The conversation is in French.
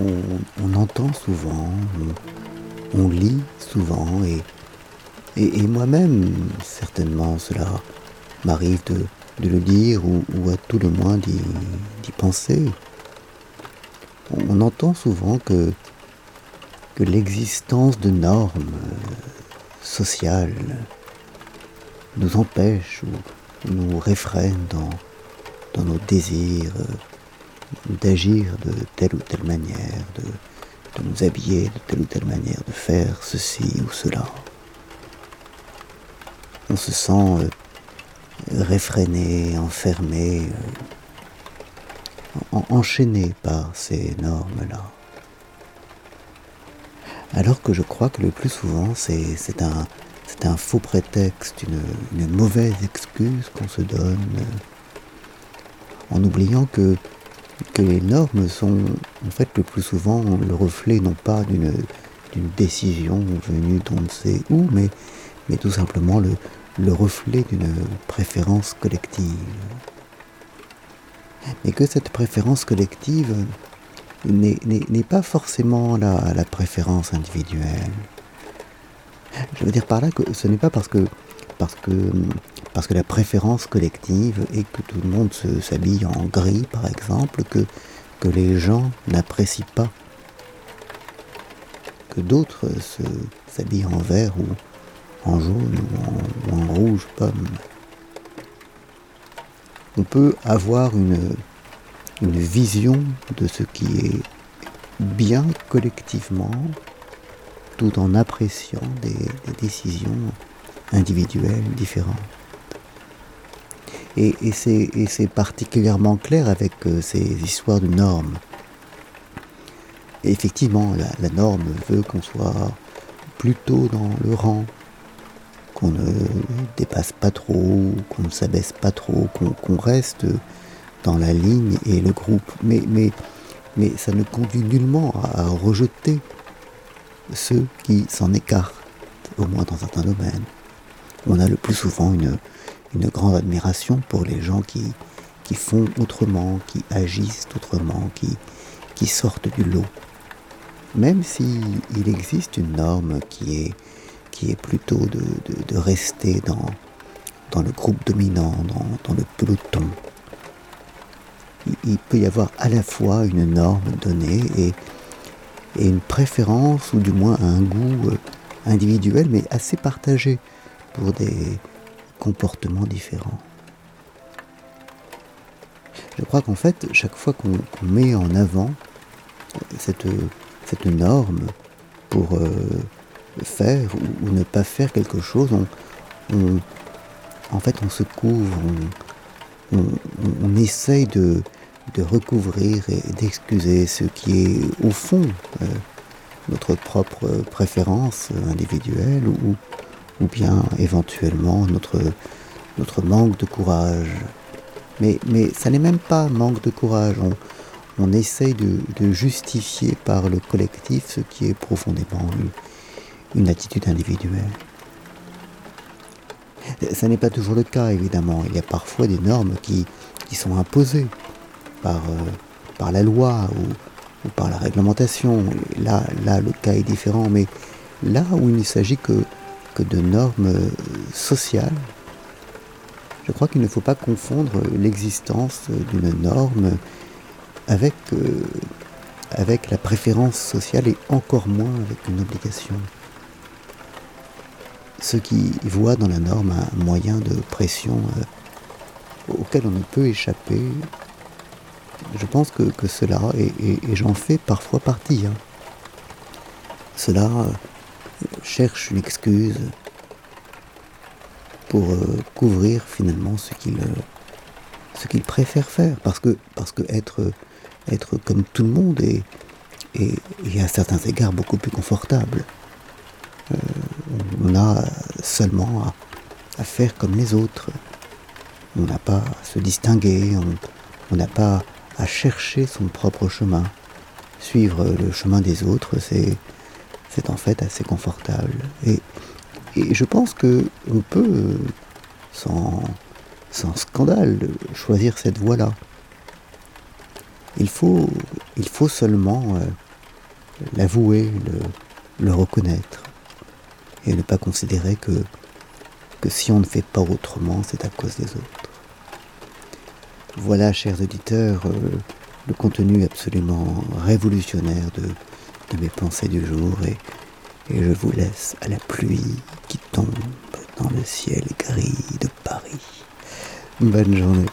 on entend souvent, on lit souvent et moi-même, certainement, cela m'arrive de le dire ou à tout le moins d'y penser. On entend souvent que l'existence de normes sociales nous empêche ou nous réfrène dans nos désirs d'agir de telle ou telle manière, de nous habiller de telle ou telle manière, de faire ceci ou cela. On se sent réfréné, enfermé, enchaîné par ces normes-là. Alors que je crois que le plus souvent, c'est un faux prétexte, une mauvaise excuse qu'on se donne, en oubliant que les normes sont en fait le plus souvent le reflet non pas d'une décision venue d'on ne sait où, mais tout simplement le reflet d'une préférence collective. Et que cette préférence collective n'est pas forcément la préférence individuelle. Je veux dire par là que ce n'est pas parce que la préférence collective est que tout le monde s'habille en gris, par exemple, que les gens n'apprécient pas. Que d'autres s'habillent en vert ou en jaune ou en rouge pomme. On peut avoir une vision de ce qui est bien collectivement, tout en appréciant des décisions individuelles différentes. Et c'est particulièrement clair avec ces histoires de normes. Et effectivement, la norme veut qu'on soit plutôt dans le rang, qu'on ne dépasse pas trop, qu'on ne s'abaisse pas trop, qu'on reste dans la ligne et le groupe. Mais ça ne conduit nullement à rejeter ceux qui s'en écartent, au moins dans certains domaines. On a le plus souvent une grande admiration pour les gens qui font autrement, qui agissent autrement, qui sortent du lot. Même s'il existe une norme qui est plutôt de rester dans le groupe dominant, dans le peloton. Il peut y avoir à la fois une norme donnée et une préférence, ou du moins un goût individuel, mais assez partagé pour des comportements différents. Je crois qu'en fait, chaque fois qu'on met en avant cette norme pour faire ou ne pas faire quelque chose, on se couvre, on essaye de recouvrir et d'excuser ce qui est au fond notre propre préférence individuelle ou bien éventuellement notre manque de courage. Mais ça n'est même pas manque de courage, on essaye de justifier par le collectif ce qui est profondément une attitude individuelle. Ça n'est pas toujours le cas, évidemment. Il y a parfois des normes qui sont imposées par la loi ou par la réglementation. Là, le cas est différent, mais là où il ne s'agit que de normes sociales, je crois qu'il ne faut pas confondre l'existence d'une norme avec la préférence sociale et encore moins avec une obligation. Ceux qui voient dans la norme un moyen de pression auquel on ne peut échapper, je pense que cela, et j'en fais parfois partie, cela cherche une excuse pour couvrir finalement ce qu'il préfère faire, parce que être comme tout le monde est à certains égards beaucoup plus confortable. On a seulement à faire comme les autres. On n'a pas à se distinguer, on n'a pas à chercher son propre chemin. Suivre le chemin des autres, c'est en fait assez confortable. Et je pense qu'on peut, sans scandale, choisir cette voie-là. Il faut seulement l'avouer, le reconnaître, et ne pas considérer que si on ne fait pas autrement, c'est à cause des autres. Voilà, chers auditeurs, le contenu absolument révolutionnaire de mes pensées du jour, et je vous laisse à la pluie qui tombe dans le ciel gris de Paris. Bonne journée.